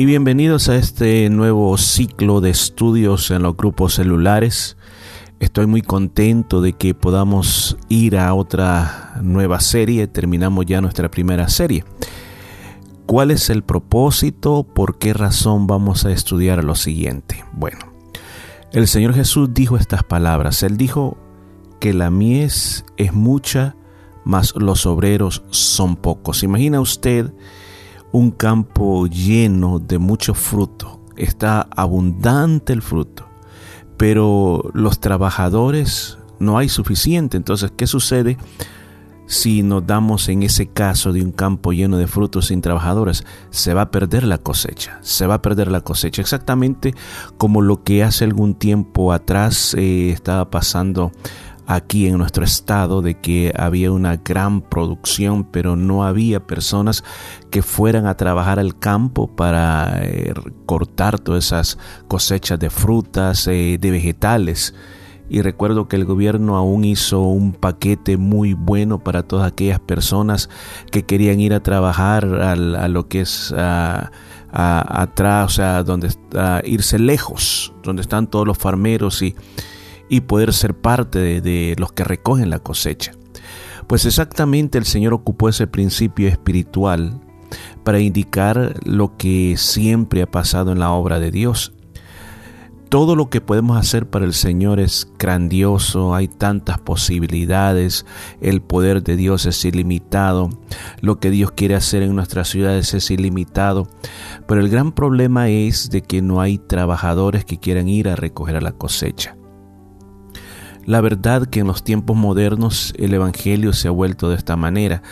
y bienvenidos a este nuevo ciclo de estudios en los grupos celulares. Estoy muy contento de que podamos ir a otra nueva serie. Terminamos ya nuestra primera serie. ¿Cuál es el propósito? ¿Por qué razón vamos a estudiar lo siguiente? Bueno, el Señor Jesús dijo estas palabras. Él dijo que la mies es mucha, mas los obreros son pocos. Imagina usted un campo lleno de mucho fruto. Está abundante el fruto, pero los trabajadores no hay suficiente. Entonces, ¿qué sucede si nos damos en ese caso de un campo lleno de frutos sin trabajadores? Se va a perder la cosecha, exactamente como lo que hace algún tiempo atrás estaba pasando aquí en nuestro estado, de que había una gran producción, pero no había personas que fueran a trabajar al campo para cortar todas esas cosechas de frutas, de vegetales. Y recuerdo que el gobierno aún hizo un paquete muy bueno para todas aquellas personas que querían ir a trabajar a lo que es atrás, o sea, donde irse lejos, donde están todos los farmeros y poder ser parte de los que recogen la cosecha. Pues exactamente el Señor ocupó ese principio espiritual para indicar lo que siempre ha pasado en la obra de Dios. Todo lo que podemos hacer para el Señor es grandioso, hay tantas posibilidades, el poder de Dios es ilimitado, lo que Dios quiere hacer en nuestras ciudades es ilimitado, pero el gran problema es de que no hay trabajadores que quieran ir a recoger a la cosecha. La verdad que en los tiempos modernos el evangelio se ha vuelto de esta manera.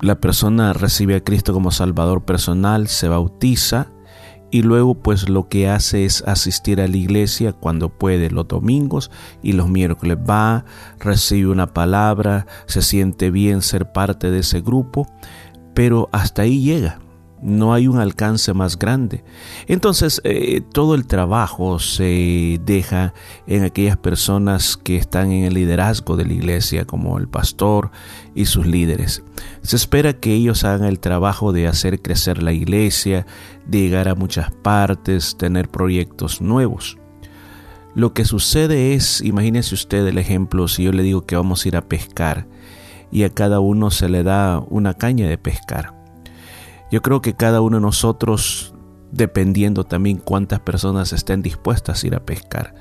La persona recibe a Cristo como Salvador personal, se bautiza, y luego pues lo que hace es asistir a la iglesia cuando puede, los domingos y los miércoles. Va, recibe una palabra, se siente bien ser parte de ese grupo, pero hasta ahí llega. No hay un alcance más grande. Entonces todo el trabajo se deja en aquellas personas que están en el liderazgo de la iglesia, como el pastor y sus líderes. Se espera que ellos hagan el trabajo de hacer crecer la iglesia, de llegar a muchas partes, tener proyectos nuevos. Lo que sucede es, imagínese usted el ejemplo, si yo le digo que vamos a ir a pescar y a cada uno se le da una caña de pescar. Yo creo que cada uno de nosotros, dependiendo también cuántas personas estén dispuestas a ir a pescar,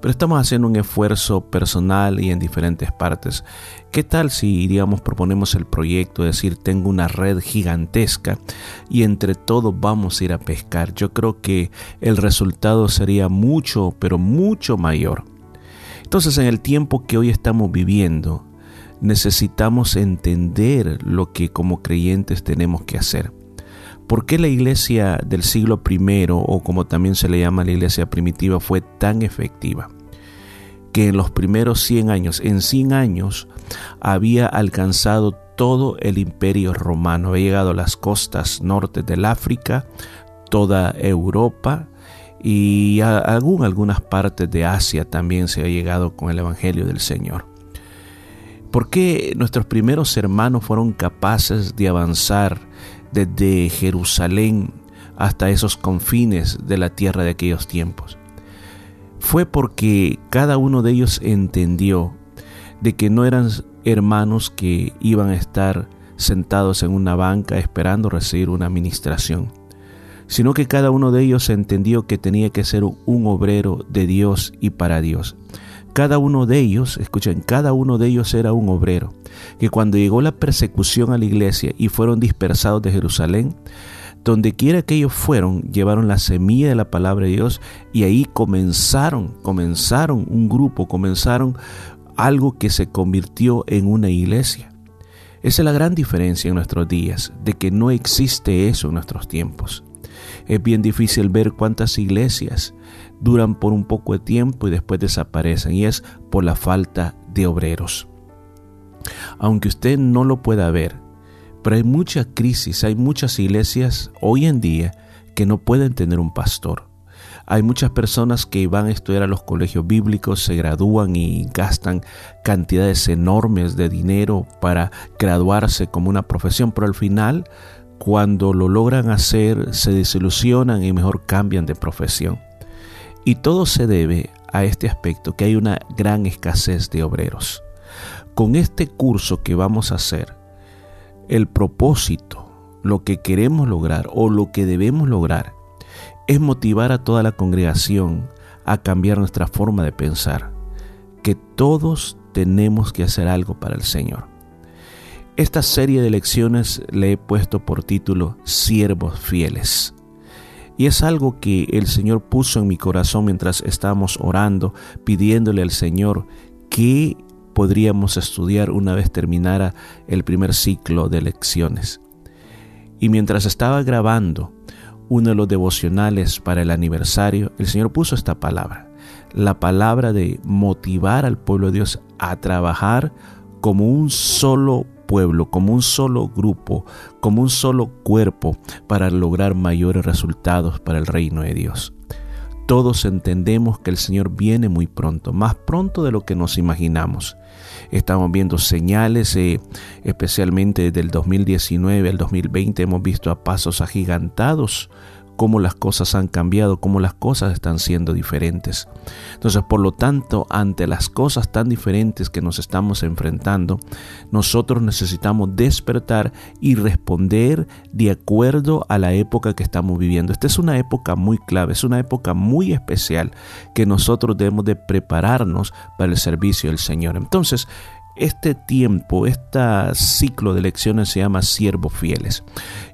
pero estamos haciendo un esfuerzo personal y en diferentes partes. ¿Qué tal si, digamos, proponemos el proyecto, decir, tengo una red gigantesca y entre todos vamos a ir a pescar? Yo creo que el resultado sería mucho, pero mucho mayor. Entonces, en el tiempo que hoy estamos viviendo, necesitamos entender lo que como creyentes tenemos que hacer. ¿Por qué la iglesia del siglo I, o como también se le llama la iglesia primitiva, fue tan efectiva? Que en los primeros 100 años, en 100 años, había alcanzado todo el imperio romano. Había llegado a las costas norte del África, toda Europa y a algunas partes de Asia también se ha llegado con el evangelio del Señor. ¿Por qué nuestros primeros hermanos fueron capaces de avanzar desde Jerusalén hasta esos confines de la tierra de aquellos tiempos? Fue porque cada uno de ellos entendió de que no eran hermanos que iban a estar sentados en una banca esperando recibir una administración, sino que cada uno de ellos entendió que tenía que ser un obrero de Dios y para Dios. Cada uno de ellos, escuchen, cada uno de ellos era un obrero, que cuando llegó la persecución a la iglesia y fueron dispersados de Jerusalén, donde quiera que ellos fueron, llevaron la semilla de la palabra de Dios y ahí comenzaron un grupo, comenzaron algo que se convirtió en una iglesia. Esa es la gran diferencia en nuestros días, de que no existe eso en nuestros tiempos. Es bien difícil ver cuántas iglesias duran por un poco de tiempo y después desaparecen, y es por la falta de obreros. Aunque usted no lo pueda ver, pero hay mucha crisis, hay muchas iglesias hoy en día que no pueden tener un pastor. Hay muchas personas que van a estudiar a los colegios bíblicos, se gradúan y gastan cantidades enormes de dinero para graduarse como una profesión, pero al final Cuando lo logran hacer, se desilusionan y mejor cambian de profesión. Y todo se debe a este aspecto, que hay una gran escasez de obreros. Con este curso que vamos a hacer, el propósito, lo que queremos lograr o lo que debemos lograr, es motivar a toda la congregación a cambiar nuestra forma de pensar, que todos tenemos que hacer algo para el Señor. Esta serie de lecciones le he puesto por título Siervos Fieles. Y es algo que el Señor puso en mi corazón mientras estábamos orando, pidiéndole al Señor que podríamos estudiar una vez terminara el primer ciclo de lecciones. Y mientras estaba grabando uno de los devocionales para el aniversario, el Señor puso esta palabra, la palabra de motivar al pueblo de Dios a trabajar como un solo pueblo, como un solo grupo, como un solo cuerpo, para lograr mayores resultados para el reino de Dios. Todos entendemos que el Señor viene muy pronto, más pronto de lo que nos imaginamos. Estamos viendo señales, especialmente desde el 2019 al 2020, hemos visto a pasos agigantados cómo las cosas han cambiado, cómo las cosas están siendo diferentes. Entonces, por lo tanto, ante las cosas tan diferentes que nos estamos enfrentando, nosotros necesitamos despertar y responder de acuerdo a la época que estamos viviendo. Esta es una época muy clave, es una época muy especial que nosotros debemos de prepararnos para el servicio del Señor. Entonces, este tiempo, este ciclo de lecciones se llama Siervos Fieles.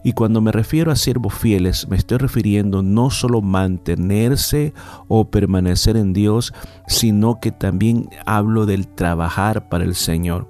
Y cuando me refiero a siervos fieles, me estoy refiriendo no solo mantenerse o permanecer en Dios, sino que también hablo del trabajar para el Señor.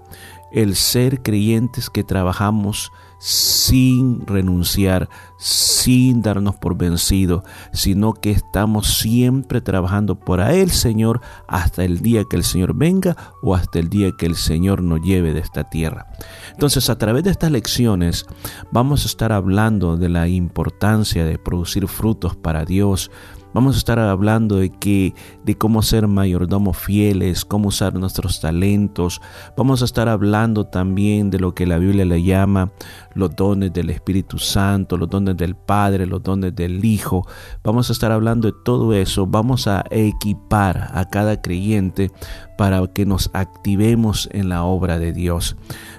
El ser creyentes que trabajamos sin renunciar, sin darnos por vencido, sino que estamos siempre trabajando para el Señor hasta el día que el Señor venga o hasta el día que el Señor nos lleve de esta tierra. Entonces, a través de estas lecciones vamos a estar hablando de la importancia de producir frutos para Dios. Vamos a estar hablando de cómo ser mayordomos fieles, cómo usar nuestros talentos. Vamos a estar hablando también de lo que la Biblia le llama los dones del Espíritu Santo, los dones del Padre, los dones del Hijo. Vamos a estar hablando de todo eso. Vamos a equipar a cada creyente para que nos activemos en la obra de Dios.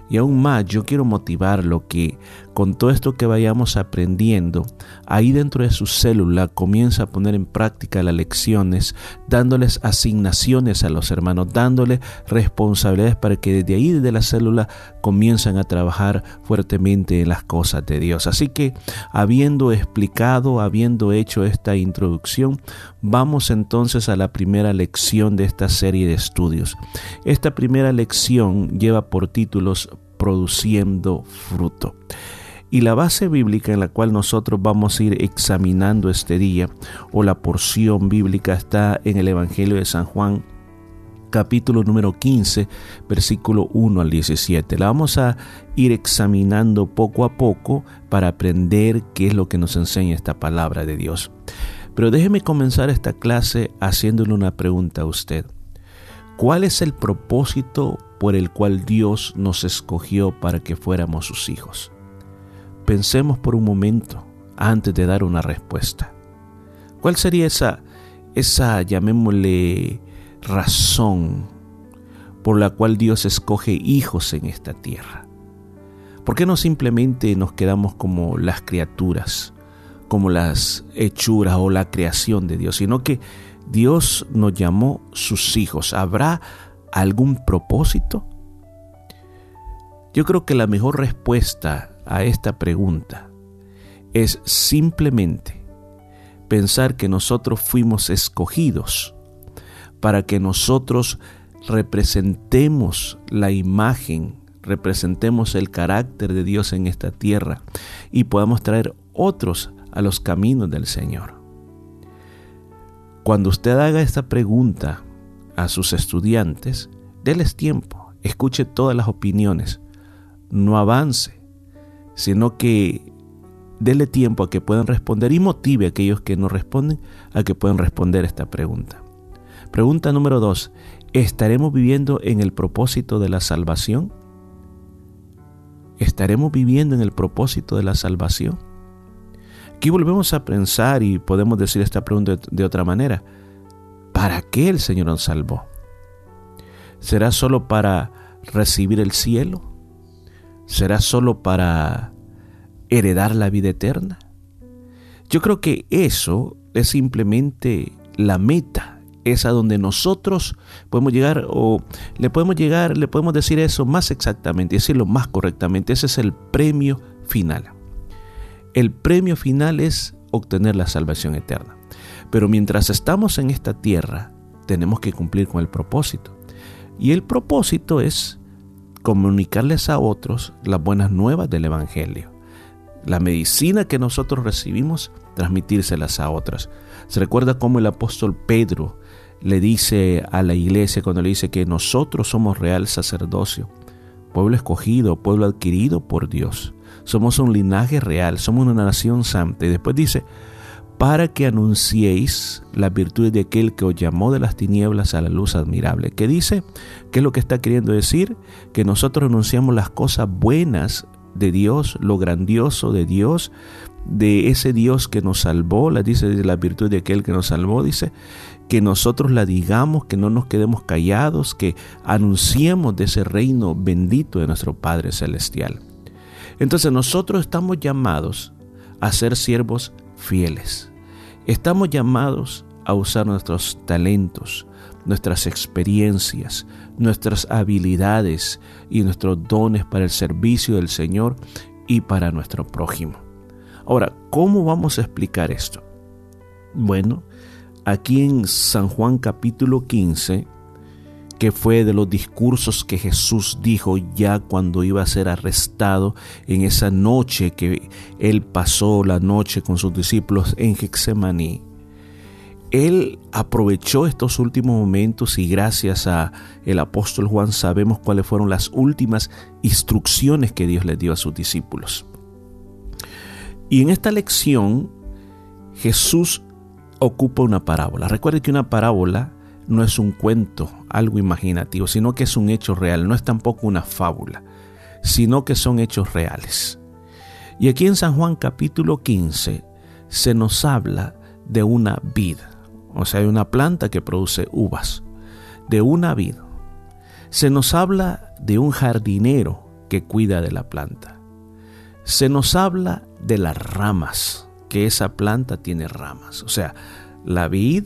Y aún más, yo quiero motivarlo que con todo esto que vayamos aprendiendo, ahí dentro de su célula comienza a poner en práctica las lecciones, dándoles asignaciones a los hermanos, dándoles responsabilidades para que desde ahí, desde la célula, comienzan a trabajar fuertemente en las cosas de Dios. Así que, habiendo explicado, habiendo hecho esta introducción, vamos entonces a la primera lección de esta serie de estudios. Esta primera lección lleva por títulos Produciendo Fruto. Y la base bíblica en la cual nosotros vamos a ir examinando este día, o la porción bíblica, está en el Evangelio de San Juan, capítulo número 15, versículo 1 al 17. La vamos a ir examinando poco a poco para aprender qué es lo que nos enseña esta palabra de Dios. Pero déjeme comenzar esta clase haciéndole una pregunta a usted. ¿Cuál es el propósito por el cual Dios nos escogió para que fuéramos sus hijos? Pensemos por un momento antes de dar una respuesta. ¿Cuál sería esa, llamémosle, razón por la cual Dios escoge hijos en esta tierra? ¿Por qué no simplemente nos quedamos como las criaturas, como las hechuras o la creación de Dios, sino que Dios nos llamó sus hijos? ¿Habrá algún propósito? Yo creo que la mejor respuesta a esta pregunta es simplemente pensar que nosotros fuimos escogidos para que nosotros representemos la imagen, representemos el carácter de Dios en esta tierra y podamos traer otros a los caminos del Señor. Cuando usted haga esta pregunta a sus estudiantes, déles tiempo, escuche todas las opiniones, no avance, sino que déle tiempo a que puedan responder y motive a aquellos que no responden a que puedan responder esta pregunta. Pregunta número 2. ¿Estaremos viviendo en el propósito de la salvación? estaremos viviendo en el propósito de la salvación. Aquí volvemos a pensar y podemos decir esta pregunta de otra manera. ¿Para qué el Señor nos salvó? ¿Será solo para recibir el cielo? ¿Será solo para heredar la vida eterna? Yo creo que eso es simplemente la meta, es a donde nosotros podemos llegar, o le podemos decir eso más exactamente, decirlo más correctamente. Ese es el premio final. El premio final es obtener la salvación eterna. Pero mientras estamos en esta tierra, tenemos que cumplir con el propósito. Y el propósito es comunicarles a otros las buenas nuevas del Evangelio. La medicina que nosotros recibimos, transmitírselas a otras. Se recuerda cómo el apóstol Pedro le dice a la iglesia cuando le dice que nosotros somos real sacerdocio, pueblo escogido, pueblo adquirido por Dios. Somos un linaje real, somos una nación santa. Y después dice, para que anunciéis las virtudes de aquel que os llamó de las tinieblas a la luz admirable. ¿Qué dice? ¿Qué es lo que está queriendo decir? Que nosotros anunciamos las cosas buenas de Dios, lo grandioso de Dios, de ese Dios que nos salvó, las dice de la virtud de aquel que nos salvó, dice que nosotros la digamos, que no nos quedemos callados, que anunciemos de ese reino bendito de nuestro Padre Celestial. Entonces nosotros estamos llamados a ser siervos fieles. Estamos llamados a usar nuestros talentos, nuestras experiencias, nuestras habilidades y nuestros dones para el servicio del Señor y para nuestro prójimo. Ahora, ¿cómo vamos a explicar esto? Bueno, aquí en San Juan capítulo 15, que fue de los discursos que Jesús dijo ya cuando iba a ser arrestado en esa noche que él pasó la noche con sus discípulos en Getsemaní. Él aprovechó estos últimos momentos y gracias a el apóstol Juan sabemos cuáles fueron las últimas instrucciones que Dios les dio a sus discípulos. Y en esta lección Jesús ocupa una parábola. Recuerden que una parábola no es un cuento, algo imaginativo, sino que es un hecho real. No es tampoco una fábula, sino que son hechos reales. Y aquí en San Juan capítulo 15 se nos habla de una vid. O sea, hay una planta que produce uvas, de una vid. Se nos habla de un jardinero que cuida de la planta. Se nos habla de las ramas, que esa planta tiene ramas. O sea, la vid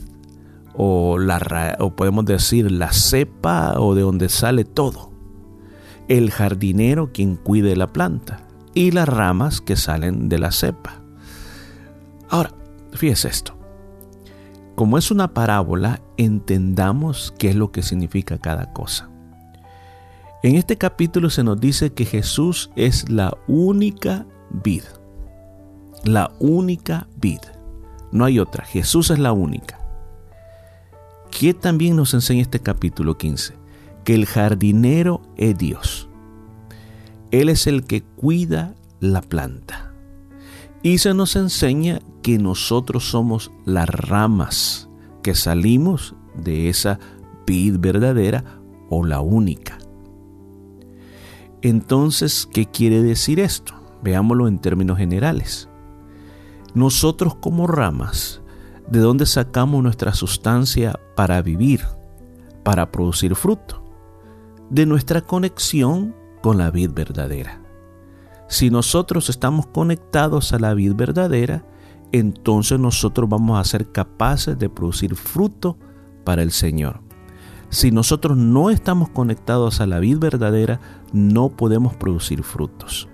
o podemos decir la cepa o de donde sale todo. El jardinero quien cuide la planta y las ramas que salen de la cepa. Ahora, fíjese esto. Como es una parábola, entendamos qué es lo que significa cada cosa. En este capítulo se nos dice que Jesús es la única vid. La única vid. No hay otra. Jesús es la única. ¿Qué también nos enseña este capítulo 15? Que el jardinero es Dios. Él es el que cuida la planta. Y se nos enseña que nosotros somos las ramas que salimos de esa vid verdadera o la única. Entonces, ¿qué quiere decir esto? Veámoslo en términos generales. Nosotros como ramas, ¿de dónde sacamos nuestra sustancia para vivir, para producir fruto? De nuestra conexión con la vid verdadera. Si nosotros estamos conectados a la vid verdadera, entonces nosotros vamos a ser capaces de producir fruto para el Señor. Si nosotros no estamos conectados a la vid verdadera, no podemos producir frutos.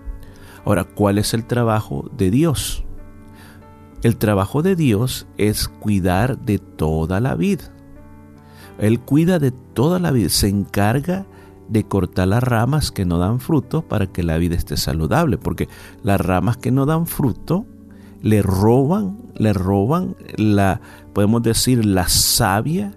Ahora, ¿cuál es el trabajo de Dios? El trabajo de Dios es cuidar de toda la vid. Él cuida de toda la vid, se encarga de cortar las ramas que no dan fruto para que la vid esté saludable, porque las ramas que no dan fruto le roban la, podemos decir, la savia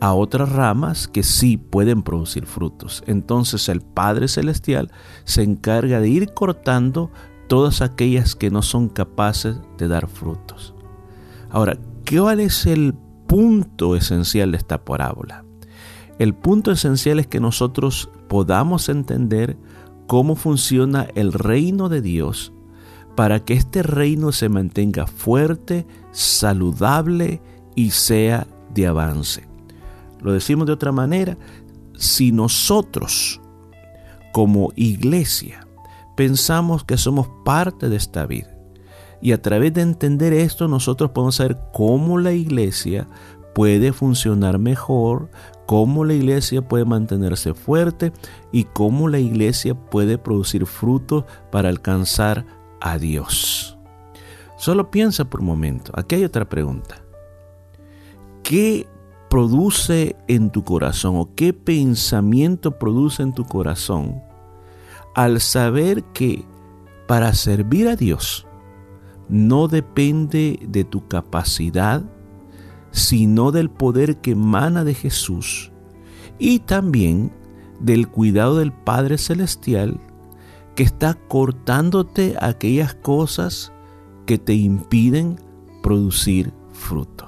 a otras ramas que sí pueden producir frutos. Entonces el Padre Celestial se encarga de ir cortando todas aquellas que no son capaces de dar frutos. Ahora, ¿cuál es el punto esencial de esta parábola? El punto esencial es que nosotros podamos entender cómo funciona el reino de Dios, para que este reino se mantenga fuerte, saludable y sea de avance. Lo decimos de otra manera, si nosotros como iglesia pensamos que somos parte de esta vida, y a través de entender esto nosotros podemos saber cómo la iglesia puede funcionar mejor, cómo la iglesia puede mantenerse fuerte y cómo la iglesia puede producir frutos para alcanzar a Dios. Solo piensa por un momento. Aquí hay otra pregunta. ¿Qué produce en tu corazón o qué pensamiento produce en tu corazón al saber que para servir a Dios no depende de tu capacidad, sino del poder que emana de Jesús y también del cuidado del Padre Celestial, que está cortándote aquellas cosas que te impiden producir fruto?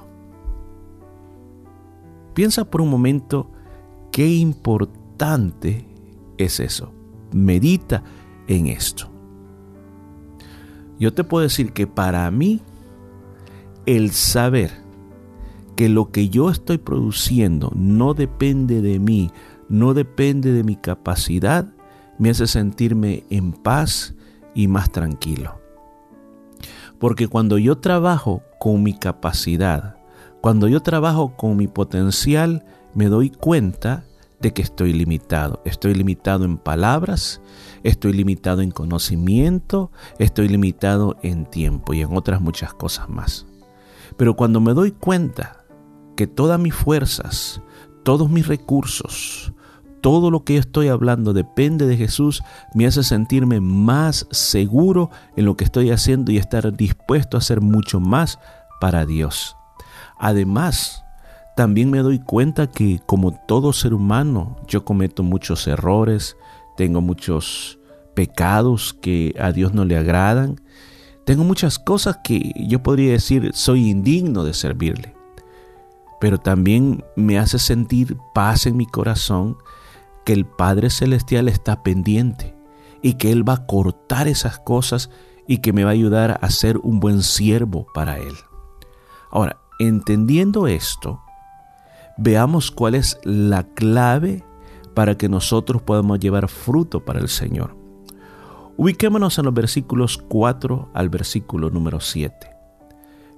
Piensa por un momento qué importante es eso. Medita en esto. Yo te puedo decir que para mí el saber que lo que yo estoy produciendo no depende de mí, no depende de mi capacidad, me hace sentirme en paz y más tranquilo. Porque cuando yo trabajo con mi capacidad, cuando yo trabajo con mi potencial, me doy cuenta de que estoy limitado. Estoy limitado en palabras, estoy limitado en conocimiento, estoy limitado en tiempo y en otras muchas cosas más. Pero cuando me doy cuenta que todas mis fuerzas, todos mis recursos, todo lo que estoy hablando depende de Jesús, me hace sentirme más seguro en lo que estoy haciendo y estar dispuesto a hacer mucho más para Dios. Además, también me doy cuenta que como todo ser humano, yo cometo muchos errores, tengo muchos pecados que a Dios no le agradan, tengo muchas cosas que yo podría decir soy indigno de servirle. Pero también me hace sentir paz en mi corazón que el Padre Celestial está pendiente y que Él va a cortar esas cosas y que me va a ayudar a ser un buen siervo para Él. Ahora, entendiendo esto, veamos cuál es la clave para que nosotros podamos llevar fruto para el Señor. Ubiquémonos en los versículos 4 al versículo número 7.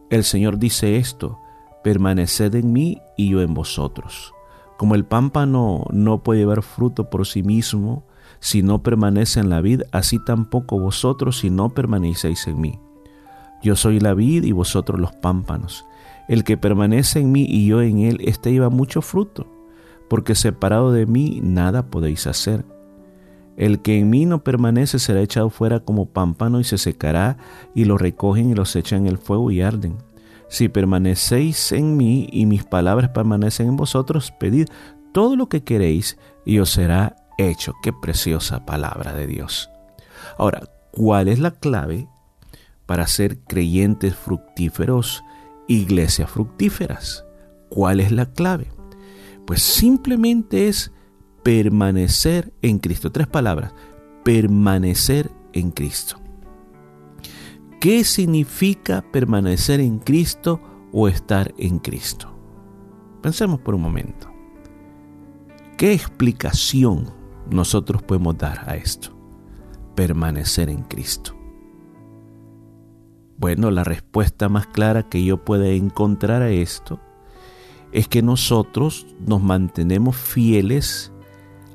El Señor dice esto: permaneced en mí y yo en vosotros. Como el pámpano no puede llevar fruto por sí mismo si no permanece en la vid, así tampoco vosotros si no permanecéis en mí. Yo soy la vid y vosotros los pámpanos. El que permanece en mí y yo en él, éste lleva mucho fruto, porque separado de mí nada podéis hacer. El que en mí no permanece será echado fuera como pámpano y se secará, y los recogen y los echan en el fuego y arden. Si permanecéis en mí y mis palabras permanecen en vosotros, pedid todo lo que queréis y os será hecho. ¡Qué preciosa palabra de Dios! Ahora, ¿cuál es la clave para ser creyentes fructíferos, iglesias fructíferas? ¿Cuál es la clave? Pues simplemente es permanecer en Cristo. Tres palabras: permanecer en Cristo. ¿Qué significa permanecer en Cristo o estar en Cristo? Pensemos por un momento. ¿Qué explicación nosotros podemos dar a esto? Permanecer en Cristo. Bueno, la respuesta más clara que yo pueda encontrar a esto es que nosotros nos mantenemos fieles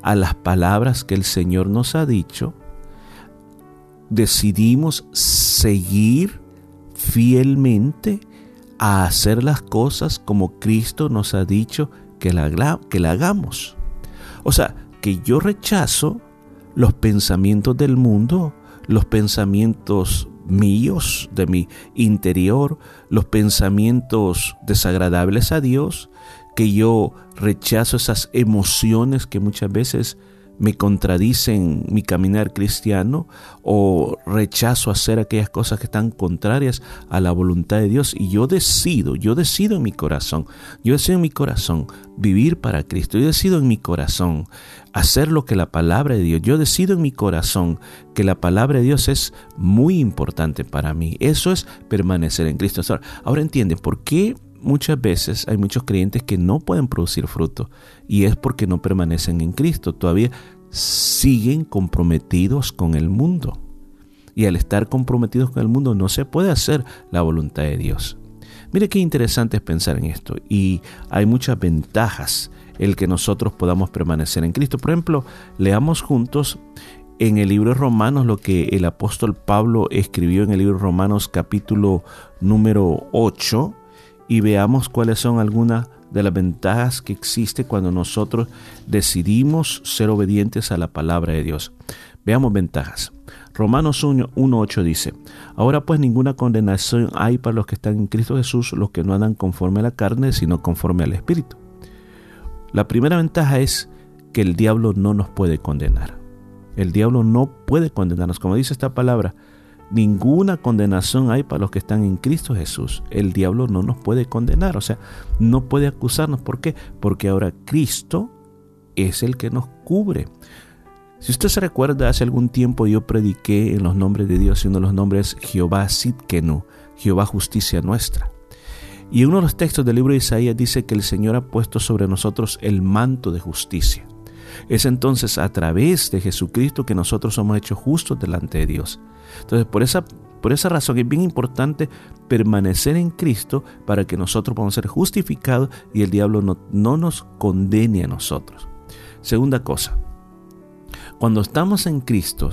a las palabras que el Señor nos ha dicho. Decidimos seguir fielmente a hacer las cosas como Cristo nos ha dicho que la hagamos. O sea, que yo rechazo los pensamientos del mundo, los pensamientos míos, de mi interior, los pensamientos desagradables a Dios, que yo rechazo esas emociones que muchas veces me contradicen mi caminar cristiano o rechazo hacer aquellas cosas que están contrarias a la voluntad de Dios. Y yo decido en mi corazón, vivir para Cristo. Yo decido en mi corazón hacer lo que la palabra de Dios. Yo decido en mi corazón que la palabra de Dios es muy importante para mí. Eso es permanecer en Cristo. Ahora entienden por qué muchas veces hay muchos creyentes que no pueden producir fruto, y es porque no permanecen en Cristo. Todavía siguen comprometidos con el mundo, y al estar comprometidos con el mundo no se puede hacer la voluntad de Dios. Mire qué interesante es pensar en esto, y hay muchas ventajas el que nosotros podamos permanecer en Cristo. Por ejemplo, leamos juntos en el libro de Romanos lo que el apóstol Pablo escribió en el libro de Romanos capítulo número 8, y veamos cuáles son algunas de las ventajas que existe cuando nosotros decidimos ser obedientes a la palabra de Dios. Veamos ventajas. Romanos 1:8 dice: ahora pues ninguna condenación hay para los que están en Cristo Jesús, los que no andan conforme a la carne, sino conforme al Espíritu. La primera ventaja es que el diablo no nos puede condenar. El diablo no puede condenarnos. Como dice esta palabra, ninguna condenación hay para los que están en Cristo Jesús. El diablo no nos puede condenar, o sea, no puede acusarnos. ¿Por qué? Porque ahora Cristo es el que nos cubre. Si usted se recuerda, hace algún tiempo yo prediqué en los nombres de Dios, y uno de los nombres es Jehová Sidkenu, Jehová justicia nuestra. Y uno de los textos del libro de Isaías dice que el Señor ha puesto sobre nosotros el manto de justicia. Es entonces a través de Jesucristo que nosotros somos hechos justos delante de Dios. Entonces, por esa razón es bien importante permanecer en Cristo para que nosotros podamos ser justificados y el diablo no nos condene a nosotros. Segunda cosa, cuando estamos en Cristo,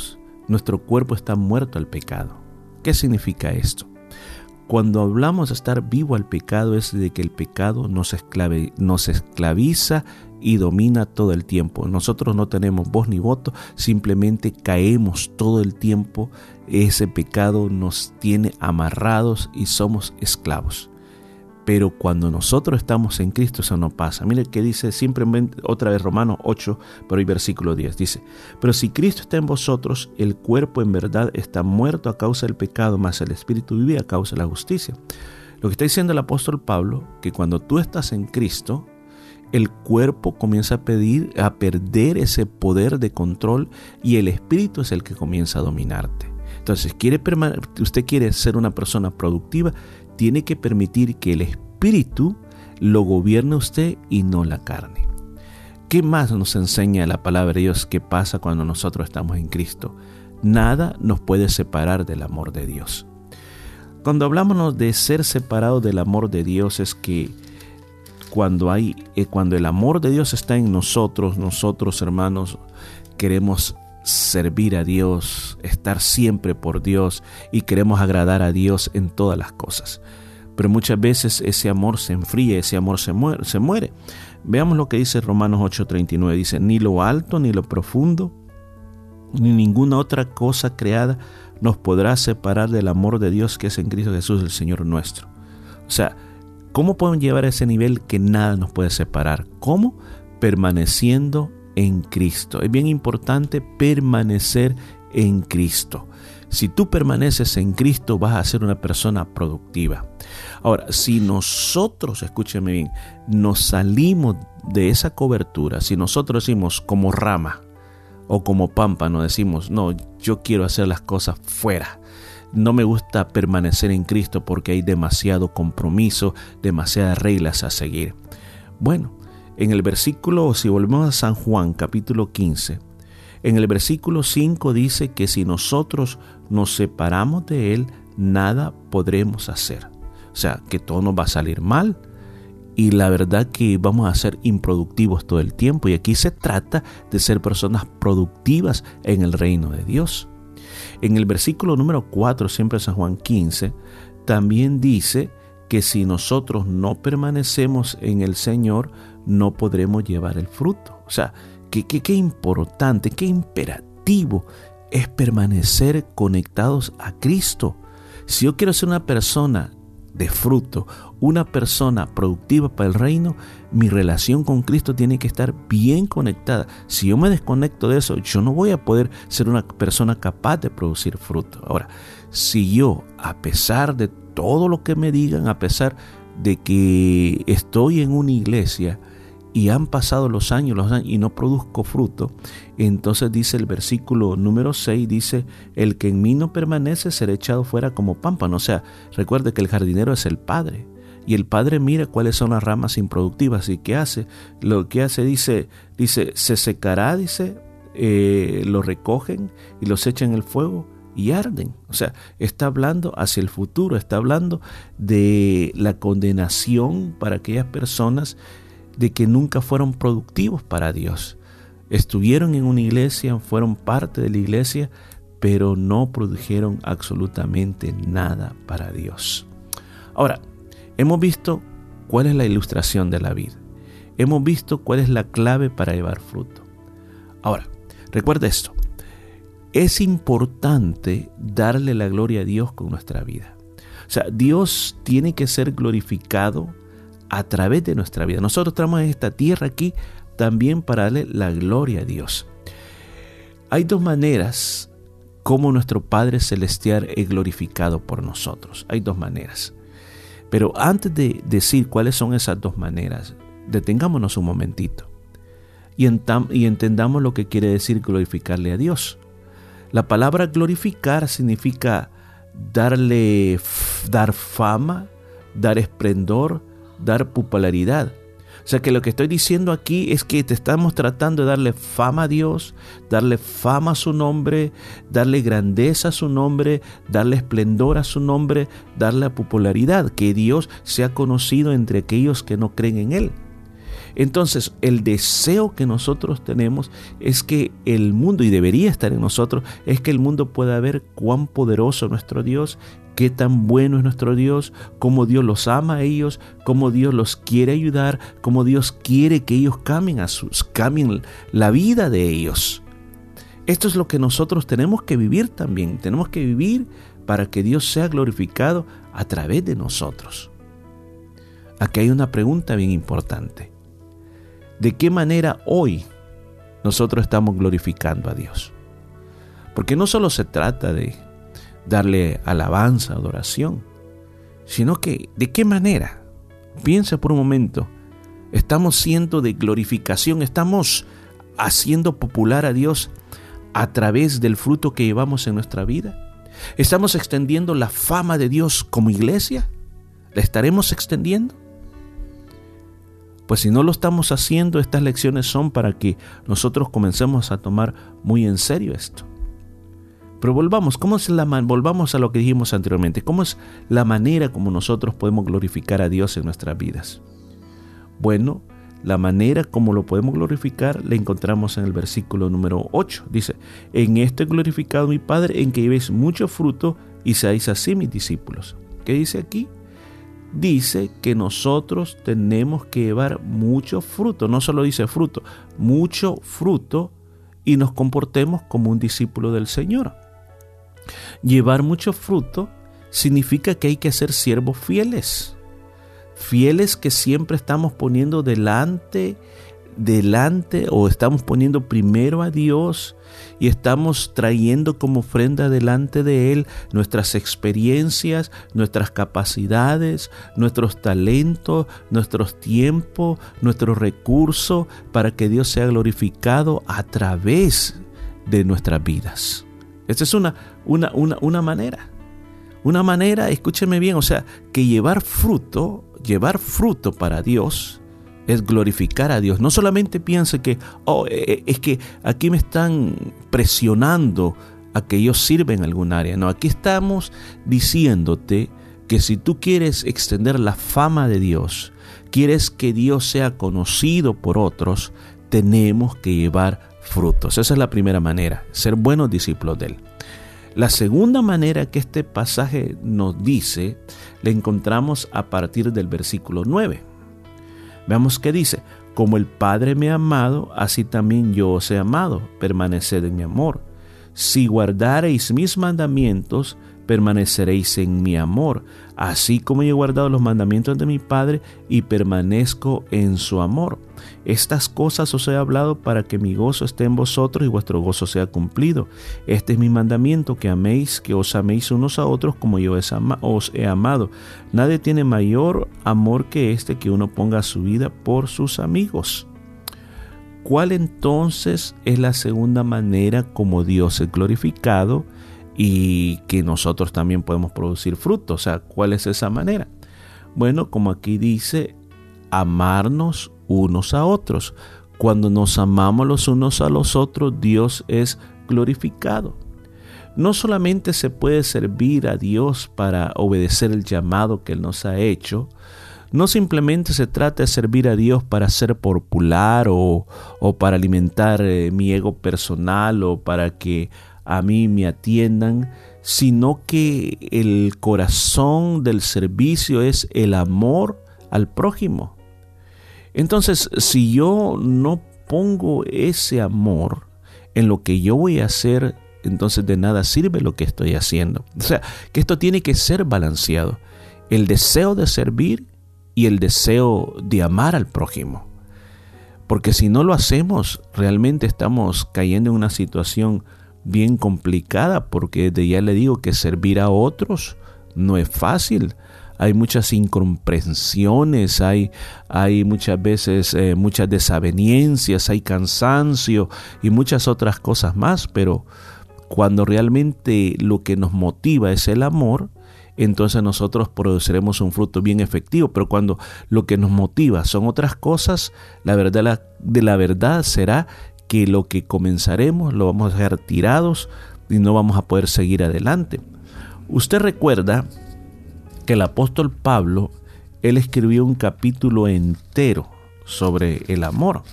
nuestro cuerpo está muerto al pecado. ¿Qué significa esto? Cuando hablamos de estar vivo al pecado, es de que el pecado nos esclaviza y domina todo el tiempo. Nosotros no tenemos voz ni voto, simplemente caemos todo el tiempo. Ese pecado nos tiene amarrados y somos esclavos. Pero cuando nosotros estamos en Cristo, eso no pasa. Mire que dice simplemente otra vez Romanos 8, pero el versículo 10 dice: pero si Cristo está en vosotros, el cuerpo en verdad está muerto a causa del pecado, mas el espíritu vive a causa de la justicia. Lo que está diciendo el apóstol Pablo, que cuando tú estás en Cristo, el cuerpo comienza a perder ese poder de control, y el espíritu es el que comienza a dominarte. Entonces, usted quiere ser una persona productiva, tiene que permitir que el espíritu lo gobierne usted y no la carne. ¿Qué más nos enseña la palabra de Dios que pasa cuando nosotros estamos en Cristo? Nada nos puede separar del amor de Dios. Cuando hablamos de ser separados del amor de Dios, es que cuando el amor de Dios está en nosotros, hermanos, queremos servir a Dios, estar siempre por Dios, y queremos agradar a Dios en todas las cosas. Pero muchas veces ese amor se enfría, ese amor se muere. Veamos lo que dice Romanos 8:39. Dice: ni lo alto, ni lo profundo, ni ninguna otra cosa creada nos podrá separar del amor de Dios que es en Cristo Jesús, el Señor nuestro. O sea, ¿cómo podemos llevar a ese nivel que nada nos puede separar? ¿Cómo? Permaneciendo en Cristo. Es bien importante permanecer en Cristo. Si tú permaneces en Cristo, vas a ser una persona productiva. Ahora, si nosotros, escúchame bien, nos salimos de esa cobertura, si nosotros decimos como rama o como pámpano, decimos: no, yo quiero hacer las cosas fuera, no me gusta permanecer en Cristo porque hay demasiado compromiso, demasiadas reglas a seguir. Bueno, en el versículo, si volvemos a San Juan, capítulo 15, en el versículo 5 dice que si nosotros nos separamos de Él, nada podremos hacer. O sea, que todo nos va a salir mal, y la verdad que vamos a ser improductivos todo el tiempo. Y aquí se trata de ser personas productivas en el reino de Dios. En el versículo número 4, siempre San Juan 15, también dice que si nosotros no permanecemos en el Señor, no podremos llevar el fruto. O sea, qué importante, qué imperativo es permanecer conectados a Cristo. Si yo quiero ser una persona de fruto, una persona productiva para el reino, mi relación con Cristo tiene que estar bien conectada. Si yo me desconecto de eso, yo no voy a poder ser una persona capaz de producir fruto. Ahora, si yo, a pesar de todo lo que me digan, a pesar de que estoy en una iglesia y han pasado los años y no produzco fruto, entonces dice el versículo número 6, dice, el que en mí no permanece será echado fuera como pámpano. O sea, recuerde que el jardinero es el Padre, y el Padre mira cuáles son las ramas improductivas y qué hace. Lo que hace, dice se secará, lo recogen y los echan en el fuego y arden. O sea, está hablando hacia el futuro, está hablando de la condenación para aquellas personas de que nunca fueron productivos para Dios. Estuvieron en una iglesia, fueron parte de la iglesia, pero no produjeron absolutamente nada para Dios. Ahora, hemos visto cuál es la ilustración de la vid. Hemos visto cuál es la clave para llevar fruto. Ahora, recuerda esto. Es importante darle la gloria a Dios con nuestra vida. O sea, Dios tiene que ser glorificado a través de nuestra vida. Nosotros estamos en esta tierra aquí también para darle la gloria a Dios. Hay dos maneras como nuestro Padre Celestial es glorificado por nosotros. Hay dos maneras. Pero antes de decir cuáles son esas dos maneras, detengámonos un momentito y entendamos lo que quiere decir glorificarle a Dios. La palabra glorificar significa dar fama, dar esplendor, dar popularidad. O sea que lo que estoy diciendo aquí es que te estamos tratando de darle fama a Dios, darle fama a su nombre, darle grandeza a su nombre, darle esplendor a su nombre, darle popularidad, que Dios sea conocido entre aquellos que no creen en Él. Entonces, el deseo que nosotros tenemos es que el mundo, y debería estar en nosotros, es que el mundo pueda ver cuán poderoso es nuestro Dios, qué tan bueno es nuestro Dios, cómo Dios los ama a ellos, cómo Dios los quiere ayudar, cómo Dios quiere que ellos cambien la vida de ellos. Esto es lo que nosotros tenemos que vivir también. Tenemos que vivir para que Dios sea glorificado a través de nosotros. Aquí hay una pregunta bien importante. ¿De qué manera hoy nosotros estamos glorificando a Dios? Porque no solo se trata de darle alabanza, adoración, sino que ¿de qué manera? Piensa por un momento, estamos siendo de glorificación, estamos haciendo popular a Dios a través del fruto que llevamos en nuestra vida. ¿Estamos extendiendo la fama de Dios como iglesia? ¿La estaremos extendiendo? Pues si no lo estamos haciendo, estas lecciones son para que nosotros comencemos a tomar muy en serio esto. Pero volvamos a lo que dijimos anteriormente. ¿Cómo es la manera como nosotros podemos glorificar a Dios en nuestras vidas? Bueno, la manera como lo podemos glorificar la encontramos en el versículo número 8. Dice, en esto he glorificado a mi Padre, en que llevéis mucho fruto y seáis así mis discípulos. ¿Qué dice aquí? Dice que nosotros tenemos que llevar mucho fruto, no solo dice fruto, mucho fruto, y nos comportemos como un discípulo del Señor. Llevar mucho fruto significa que hay que ser siervos fieles, fieles que siempre estamos poniendo delante o estamos poniendo primero a Dios y estamos trayendo como ofrenda delante de Él nuestras experiencias, nuestras capacidades, nuestros talentos, nuestros tiempos, nuestros recursos, para que Dios sea glorificado a través de nuestras vidas. Esta es una manera. Una manera, escúcheme bien, o sea, que llevar fruto para Dios es glorificar a Dios. No solamente piense que es que aquí me están presionando a que yo sirva en algún área. No, aquí estamos diciéndote que si tú quieres extender la fama de Dios, quieres que Dios sea conocido por otros, tenemos que llevar frutos. Esa es la primera manera, ser buenos discípulos de Él. La segunda manera que este pasaje nos dice, la encontramos a partir del versículo 9. Veamos qué dice, como el Padre me ha amado, así también yo os he amado, permaneced en mi amor. Si guardareis mis mandamientos, permaneceréis en mi amor, así como yo he guardado los mandamientos de mi Padre y permanezco en su amor. Estas cosas os he hablado para que mi gozo esté en vosotros y vuestro gozo sea cumplido. Este es mi mandamiento, que améis, que os améis unos a otros como yo os he amado. Nadie tiene mayor amor que este, que uno ponga su vida por sus amigos. ¿Cuál entonces es la segunda manera como Dios es glorificado y que nosotros también podemos producir fruto? O sea, ¿cuál es esa manera? Bueno, como aquí dice, amarnos unos a otros. Cuando nos amamos los unos a los otros, Dios es glorificado. No solamente se puede servir a Dios para obedecer el llamado que Él nos ha hecho. No simplemente se trata de servir a Dios para ser popular o para alimentar mi ego personal o para que a mí me atiendan, sino que el corazón del servicio es el amor al prójimo. Entonces, si yo no pongo ese amor en lo que yo voy a hacer, entonces de nada sirve lo que estoy haciendo. O sea, que esto tiene que ser balanceado. El deseo de servir y el deseo de amar al prójimo. Porque si no lo hacemos, realmente estamos cayendo en una situación bien complicada, porque desde ya le digo que servir a otros no es fácil. Hay muchas incomprensiones, hay muchas veces muchas desavenencias, hay cansancio y muchas otras cosas más. Pero cuando realmente lo que nos motiva es el amor, entonces nosotros produciremos un fruto bien efectivo. Pero cuando lo que nos motiva son otras cosas, la verdad será que lo que comenzaremos lo vamos a dejar tirados y no vamos a poder seguir adelante. Usted recuerda que el apóstol Pablo, él escribió un capítulo entero sobre el amor.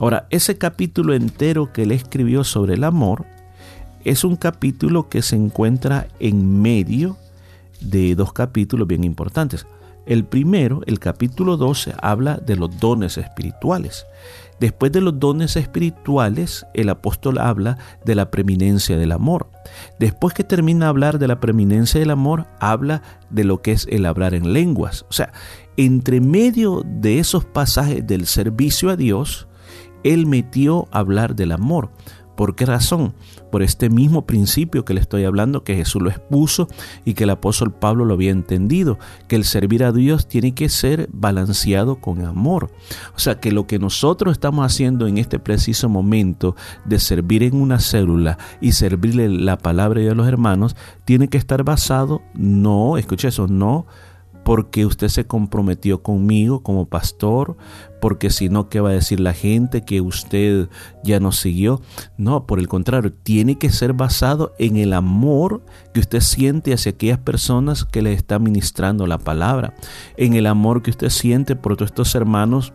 Ahora, ese capítulo entero que él escribió sobre el amor es un capítulo que se encuentra en medio de dos capítulos bien importantes. El primero, el capítulo 12, habla de los dones espirituales. Después de los dones espirituales, el apóstol habla de la preeminencia del amor. Después que termina de hablar de la preeminencia del amor, habla de lo que es el hablar en lenguas. O sea, entre medio de esos pasajes del servicio a Dios, él metió a hablar del amor. ¿Por qué razón? Por este mismo principio que le estoy hablando, que Jesús lo expuso y que el apóstol Pablo lo había entendido, que el servir a Dios tiene que ser balanceado con amor. O sea, que lo que nosotros estamos haciendo en este preciso momento de servir en una célula y servirle la palabra de Dios a los hermanos, tiene que estar basado, no, escuche eso, no porque usted se comprometió conmigo como pastor, porque si no, ¿qué va a decir la gente que usted ya no siguió? No, por el contrario, tiene que ser basado en el amor que usted siente hacia aquellas personas que le está ministrando la palabra, en el amor que usted siente por todos estos hermanos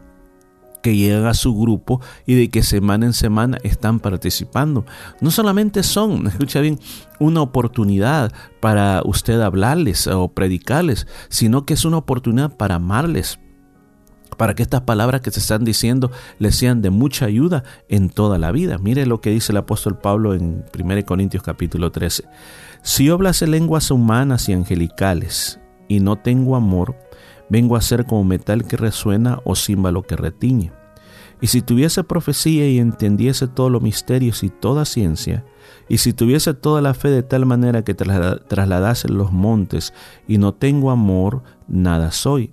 que llegan a su grupo y de que semana en semana están participando. No solamente son, escucha bien, una oportunidad para usted hablarles o predicarles, sino que es una oportunidad para amarles, para que estas palabras que se están diciendo les sean de mucha ayuda en toda la vida. Mire lo que dice el apóstol Pablo en 1 Corintios capítulo 13. Si yo hablase lenguas humanas y angelicales y no tengo amor, vengo a ser como metal que resuena o címbalo que retiñe. Y si tuviese profecía y entendiese todos los misterios y toda ciencia, y si tuviese toda la fe de tal manera que trasladase los montes, y no tengo amor, nada soy.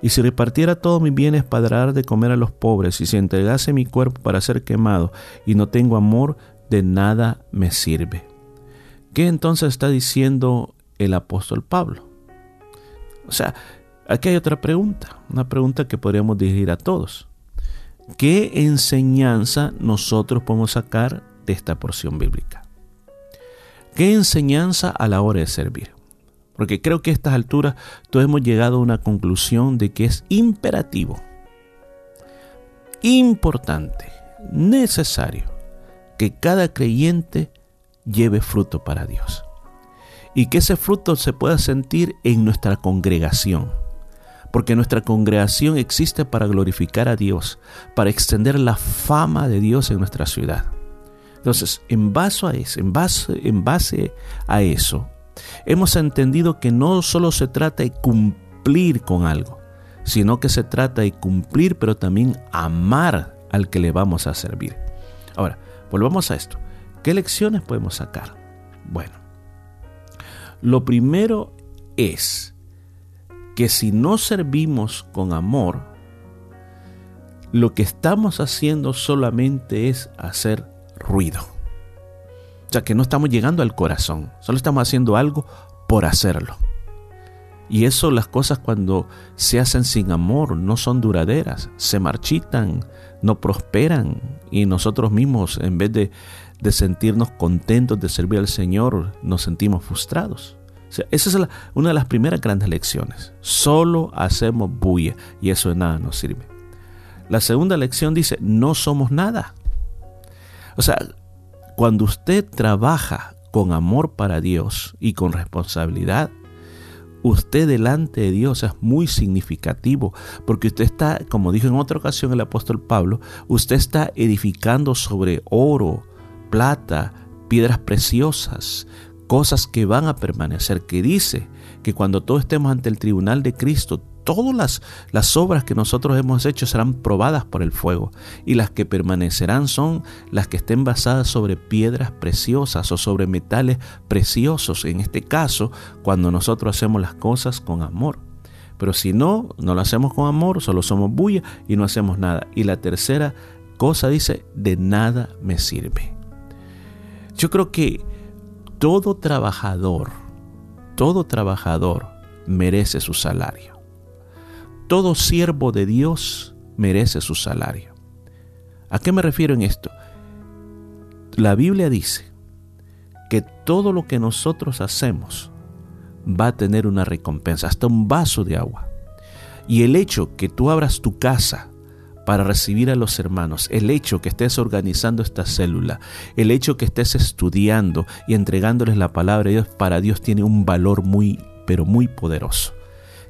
Y si repartiera todos mis bienes para dar de comer a los pobres, y si entregase mi cuerpo para ser quemado, y no tengo amor, de nada me sirve. ¿Qué entonces está diciendo el apóstol Pablo? O sea, aquí hay otra pregunta, una pregunta que podríamos dirigir a todos. ¿Qué enseñanza nosotros podemos sacar de esta porción bíblica? ¿Qué enseñanza a la hora de servir? Porque creo que a estas alturas todos hemos llegado a una conclusión de que es imperativo, importante, necesario que cada creyente lleve fruto para Dios y que ese fruto se pueda sentir en nuestra congregación. Porque nuestra congregación existe para glorificar a Dios, para extender la fama de Dios en nuestra ciudad. Entonces, en base a eso, Hemos entendido que no solo se trata de cumplir con algo, sino que se trata de cumplir, pero también amar al que le vamos a servir. Ahora, volvamos a esto. ¿Qué lecciones podemos sacar? Bueno, lo primero es que si no servimos con amor, lo que estamos haciendo solamente es hacer ruido. O sea, que no estamos llegando al corazón, solo estamos haciendo algo por hacerlo. Y eso, las cosas cuando se hacen sin amor no son duraderas, se marchitan, no prosperan, y nosotros mismos, en vez de sentirnos contentos de servir al Señor, nos sentimos frustrados. O sea, esa es una de las primeras grandes lecciones. Solo hacemos bulla y eso de nada nos sirve. La segunda lección dice, no somos nada. O sea, cuando usted trabaja con amor para Dios y con responsabilidad, usted delante de Dios es muy significativo, porque usted está, como dijo en otra ocasión el apóstol Pablo, usted está edificando sobre oro, plata, piedras preciosas, cosas que van a permanecer, que dice que cuando todos estemos ante el tribunal de Cristo, todas las obras que nosotros hemos hecho serán probadas por el fuego, y las que permanecerán son las que estén basadas sobre piedras preciosas o sobre metales preciosos. En este caso, cuando nosotros hacemos las cosas con amor. Pero si no lo hacemos con amor, solo somos bulla y no hacemos nada. Y la tercera cosa dice, de nada me sirve. Yo creo que todo trabajador merece su salario. Todo siervo de Dios merece su salario. ¿A qué me refiero en esto? La Biblia dice que todo lo que nosotros hacemos va a tener una recompensa, hasta un vaso de agua. Y el hecho que tú abras tu casa para recibir a los hermanos, el hecho que estés organizando esta célula, el hecho que estés estudiando y entregándoles la palabra de Dios, para Dios tiene un valor muy, pero muy poderoso,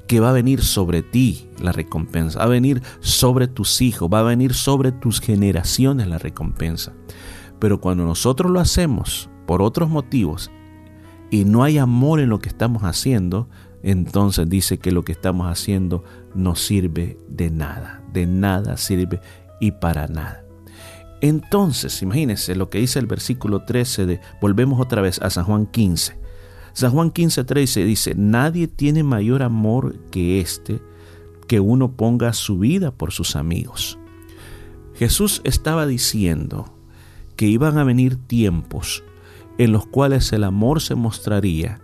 que va a venir sobre ti la recompensa, va a venir sobre tus hijos, va a venir sobre tus generaciones la recompensa. Pero cuando nosotros lo hacemos por otros motivos y no hay amor en lo que estamos haciendo, entonces dice que lo que estamos haciendo no sirve de nada sirve y para nada. Entonces, imagínense lo que dice el versículo 13 de, volvemos otra vez a San Juan 15. San Juan 15:13 dice, nadie tiene mayor amor que este, que uno ponga su vida por sus amigos. Jesús estaba diciendo que iban a venir tiempos en los cuales el amor se mostraría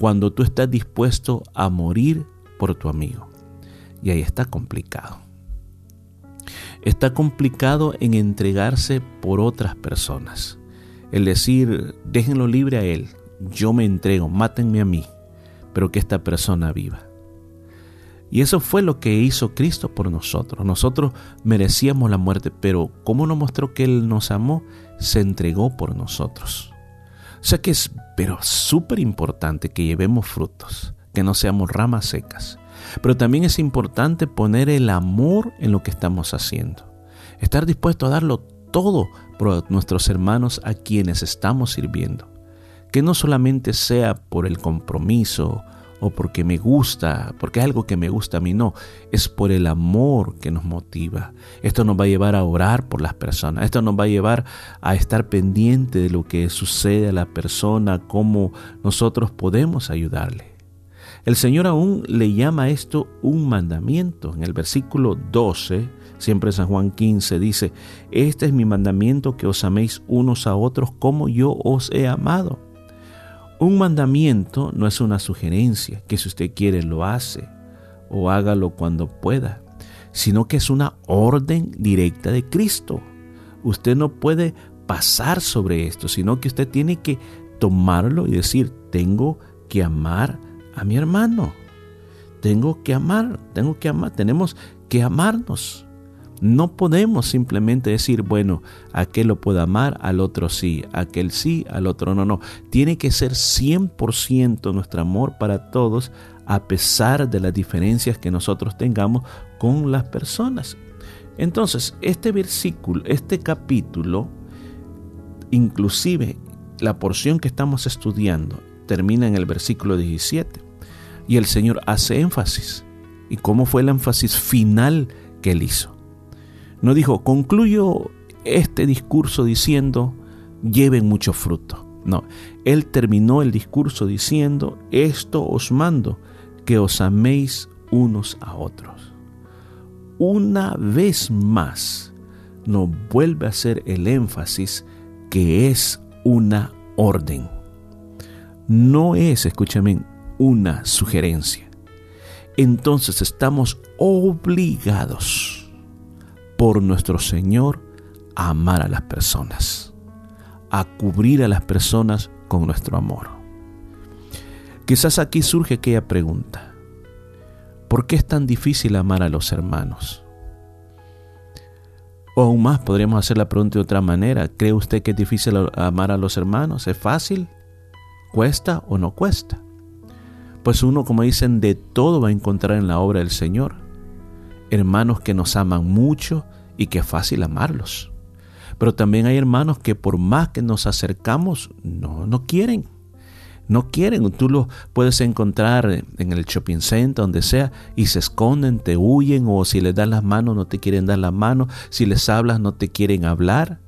cuando tú estás dispuesto a morir por tu amigo. Y ahí está complicado. Está complicado en entregarse por otras personas. El decir, déjenlo libre a él. Yo me entrego, mátenme a mí, pero que esta persona viva. Y eso fue lo que hizo Cristo por nosotros. Nosotros merecíamos la muerte, pero ¿cómo nos mostró que Él nos amó? Se entregó por nosotros. O sea que es súper importante que llevemos frutos, que no seamos ramas secas. Pero también es importante poner el amor en lo que estamos haciendo. Estar dispuesto a darlo todo por nuestros hermanos a quienes estamos sirviendo. Que no solamente sea por el compromiso o porque me gusta, porque es algo que me gusta a mí, no. Es por el amor que nos motiva. Esto nos va a llevar a orar por las personas. Esto nos va a llevar a estar pendiente de lo que sucede a la persona, cómo nosotros podemos ayudarle. El Señor aún le llama a esto un mandamiento. En el versículo 12, siempre San Juan 15, dice, este es mi mandamiento, que os améis unos a otros como yo os he amado. Un mandamiento no es una sugerencia, que si usted quiere lo hace o hágalo cuando pueda, sino que es una orden directa de Cristo. Usted no puede pasar sobre esto, sino que usted tiene que tomarlo y decir, tengo que amar a mi hermano, tengo que amar, tenemos que amarnos. No podemos simplemente decir, bueno, aquel lo puede amar, al otro sí, aquel sí, al otro no. Tiene que ser 100% nuestro amor para todos, a pesar de las diferencias que nosotros tengamos con las personas. Entonces, este versículo, este capítulo, inclusive la porción que estamos estudiando, termina en el versículo 17. Y el Señor hace énfasis. ¿Y cómo fue el énfasis final que él hizo? No dijo, concluyo este discurso diciendo, lleven mucho fruto. No, él terminó el discurso diciendo, esto os mando, que os améis unos a otros. Una vez más nos vuelve a hacer el énfasis que es una orden. No es, escúchame, una sugerencia. Entonces estamos obligados por nuestro Señor a amar a las personas, a cubrir a las personas con nuestro amor. Quizás aquí surge aquella pregunta: ¿por qué es tan difícil amar a los hermanos? O aún más, podríamos hacer la pregunta de otra manera: ¿cree usted que es difícil amar a los hermanos? ¿Es fácil? ¿Cuesta o no cuesta? Pues uno, como dicen, de todo va a encontrar en la obra del Señor. Hermanos que nos aman mucho y que es fácil amarlos. Pero también hay hermanos que por más que nos acercamos, no quieren. No quieren. Tú los puedes encontrar en el shopping center, donde sea, y se esconden, te huyen, o si les das las manos no te quieren dar la mano, si les hablas no te quieren hablar.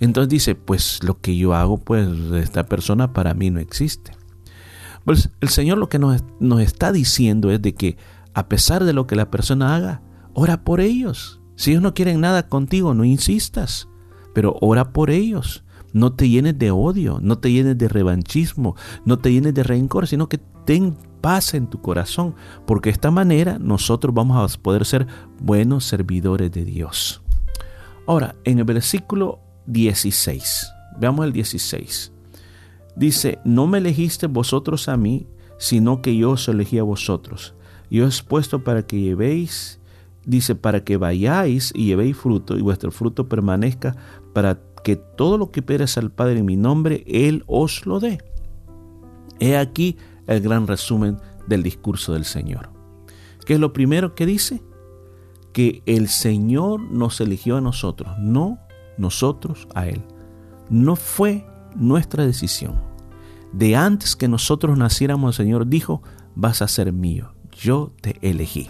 Entonces dice, pues lo que yo hago, pues esta persona para mí no existe. Pues el Señor lo que nos está diciendo es de que a pesar de lo que la persona haga, ora por ellos. Si ellos no quieren nada contigo, no insistas, pero ora por ellos. No te llenes de odio, no te llenes de revanchismo, no te llenes de rencor, sino que ten paz en tu corazón, porque de esta manera nosotros vamos a poder ser buenos servidores de Dios. Ahora, en el versículo 16, veamos el 16. Dice, no me elegisteis vosotros a mí, sino que yo os elegí a vosotros. Y os he puesto para que llevéis, dice, para que vayáis y llevéis fruto, y vuestro fruto permanezca, para que todo lo que pidáis al Padre en mi nombre, Él os lo dé. He aquí el gran resumen del discurso del Señor. ¿Qué es lo primero que dice? Que el Señor nos eligió a nosotros, no nosotros a Él. No fue nuestra decisión. De antes que nosotros naciéramos, el Señor dijo, vas a ser mío, yo te elegí.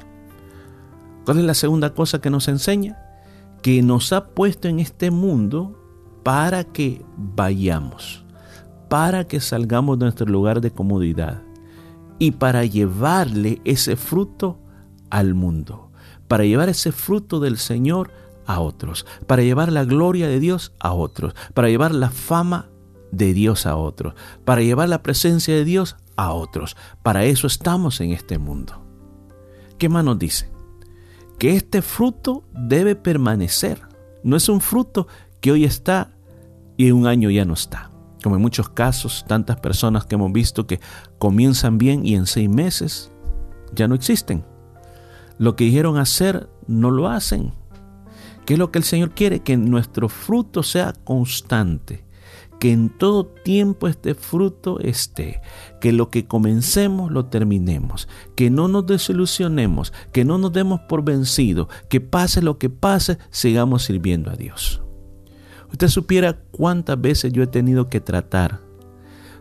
¿Cuál es la segunda cosa que nos enseña? Que nos ha puesto en este mundo para que vayamos, para que salgamos de nuestro lugar de comodidad y para llevarle ese fruto al mundo, para llevar ese fruto del Señor a otros, para llevar la gloria de Dios a otros, para llevar la fama de Dios a otros, para llevar la presencia de Dios a otros. Para eso estamos en este mundo. ¿Qué más nos dice? Que este fruto debe permanecer. No es un fruto que hoy está y en un año ya no está. Como en muchos casos, tantas personas que hemos visto que comienzan bien y en 6 meses ya no existen. Lo que dijeron hacer no lo hacen. ¿Qué es lo que el Señor quiere? Que nuestro fruto sea constante. Que en todo tiempo este fruto esté, que lo que comencemos lo terminemos, que no nos desilusionemos, que no nos demos por vencidos, que pase lo que pase, sigamos sirviendo a Dios. Usted supiera cuántas veces yo he tenido que tratar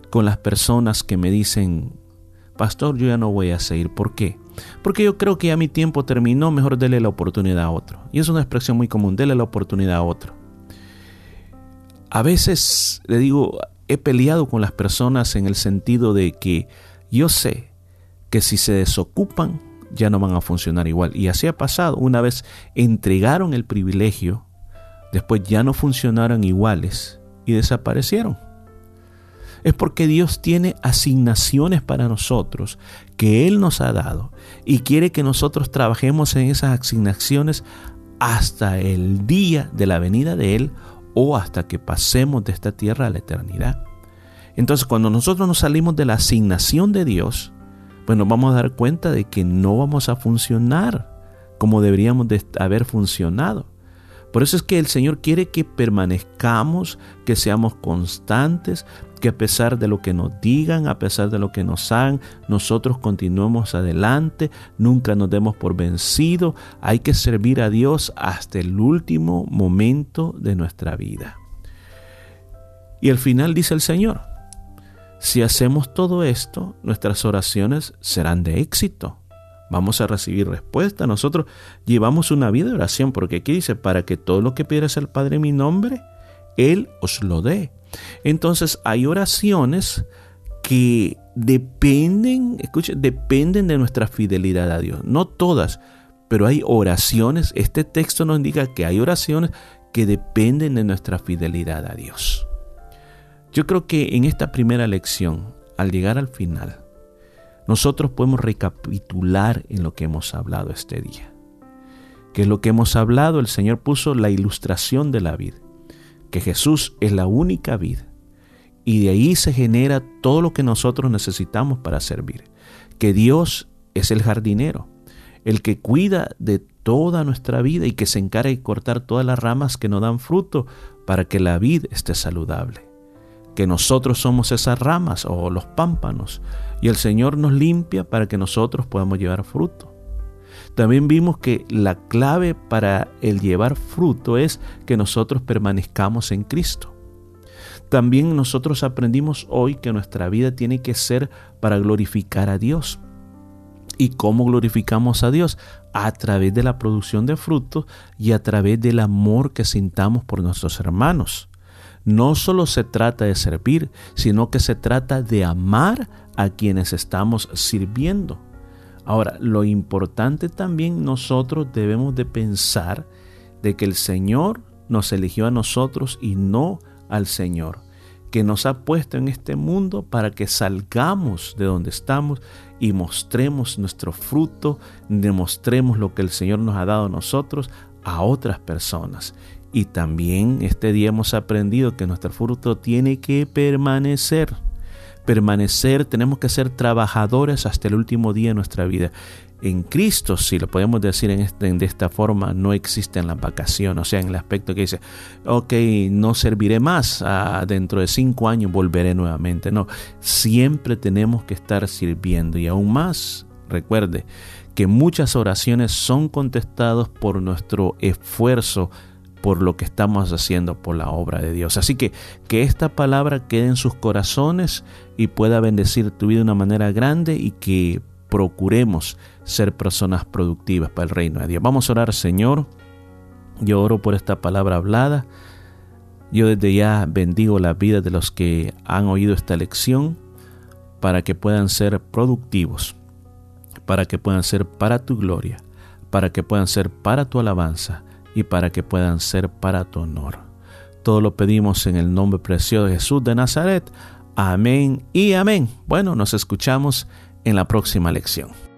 con las personas que me dicen, pastor, yo ya no voy a seguir. ¿Por qué? Porque yo creo que ya mi tiempo terminó, mejor dele la oportunidad a otro. Y es una expresión muy común, dele la oportunidad a otro. A veces, le digo, he peleado con las personas en el sentido de que yo sé que si se desocupan ya no van a funcionar igual. Y así ha pasado. Una vez entregaron el privilegio, después ya no funcionaron iguales y desaparecieron. Es porque Dios tiene asignaciones para nosotros que Él nos ha dado y quiere que nosotros trabajemos en esas asignaciones hasta el día de la venida de Él, o hasta que pasemos de esta tierra a la eternidad. Entonces, cuando nosotros nos salimos de la asignación de Dios, pues nos vamos a dar cuenta de que no vamos a funcionar como deberíamos de haber funcionado. Por eso es que el Señor quiere que permanezcamos, que seamos constantes, que a pesar de lo que nos digan, a pesar de lo que nos hagan, nosotros continuemos adelante, nunca nos demos por vencidos. Hay que servir a Dios hasta el último momento de nuestra vida. Y al final dice el Señor, Si hacemos todo esto, nuestras oraciones serán de éxito. Vamos a recibir respuesta. Nosotros llevamos una vida de oración, porque aquí dice, para que todo lo que pidas al Padre en mi nombre, Él os lo dé. Entonces hay oraciones que dependen de nuestra fidelidad a Dios. No todas, pero hay oraciones. Este texto nos indica que hay oraciones que dependen de nuestra fidelidad a Dios. Yo creo que en esta primera lección, al llegar al final, nosotros podemos recapitular en lo que hemos hablado este día. ¿Qué es lo que hemos hablado? El Señor puso la ilustración de la vid, que Jesús es la única vid, y de ahí se genera todo lo que nosotros necesitamos para servir. Que Dios es el jardinero, el que cuida de toda nuestra vida y que se encarga de cortar todas las ramas que no dan fruto para que la vid esté saludable. Que nosotros somos esas ramas o los pámpanos, y el Señor nos limpia para que nosotros podamos llevar fruto. También vimos que la clave para el llevar fruto es que nosotros permanezcamos en Cristo. También nosotros aprendimos hoy que nuestra vida tiene que ser para glorificar a Dios. ¿Y cómo glorificamos a Dios? A través de la producción de frutos y a través del amor que sintamos por nuestros hermanos. No solo se trata de servir, sino que se trata de amar a quienes estamos sirviendo. Ahora, lo importante también, nosotros debemos de pensar de que el Señor nos eligió a nosotros y no al Señor, que nos ha puesto en este mundo para que salgamos de donde estamos y mostremos nuestro fruto, demostremos lo que el Señor nos ha dado a nosotros a otras personas. Y también este día hemos aprendido que nuestro fruto tiene que permanecer. Tenemos que ser trabajadores hasta el último día de nuestra vida. En Cristo, si lo podemos decir de esta forma, no existen las vacaciones. O sea, en el aspecto que dice, ok, no serviré más, dentro de 5 años volveré nuevamente. No, siempre tenemos que estar sirviendo, y aún más. Recuerde que muchas oraciones son contestadas por nuestro esfuerzo, por lo que estamos haciendo por la obra de Dios. Así que esta palabra quede en sus corazones y pueda bendecir tu vida de una manera grande, y que procuremos ser personas productivas para el reino de Dios. Vamos a orar. Señor, yo oro por esta palabra hablada. Yo desde ya bendigo la vida de los que han oído esta lección, para que puedan ser productivos, para que puedan ser para tu gloria, para que puedan ser para tu alabanza, y para que puedan ser para tu honor. Todo lo pedimos en el nombre precioso de Jesús de Nazaret. Amén y amén. Bueno, nos escuchamos en la próxima lección.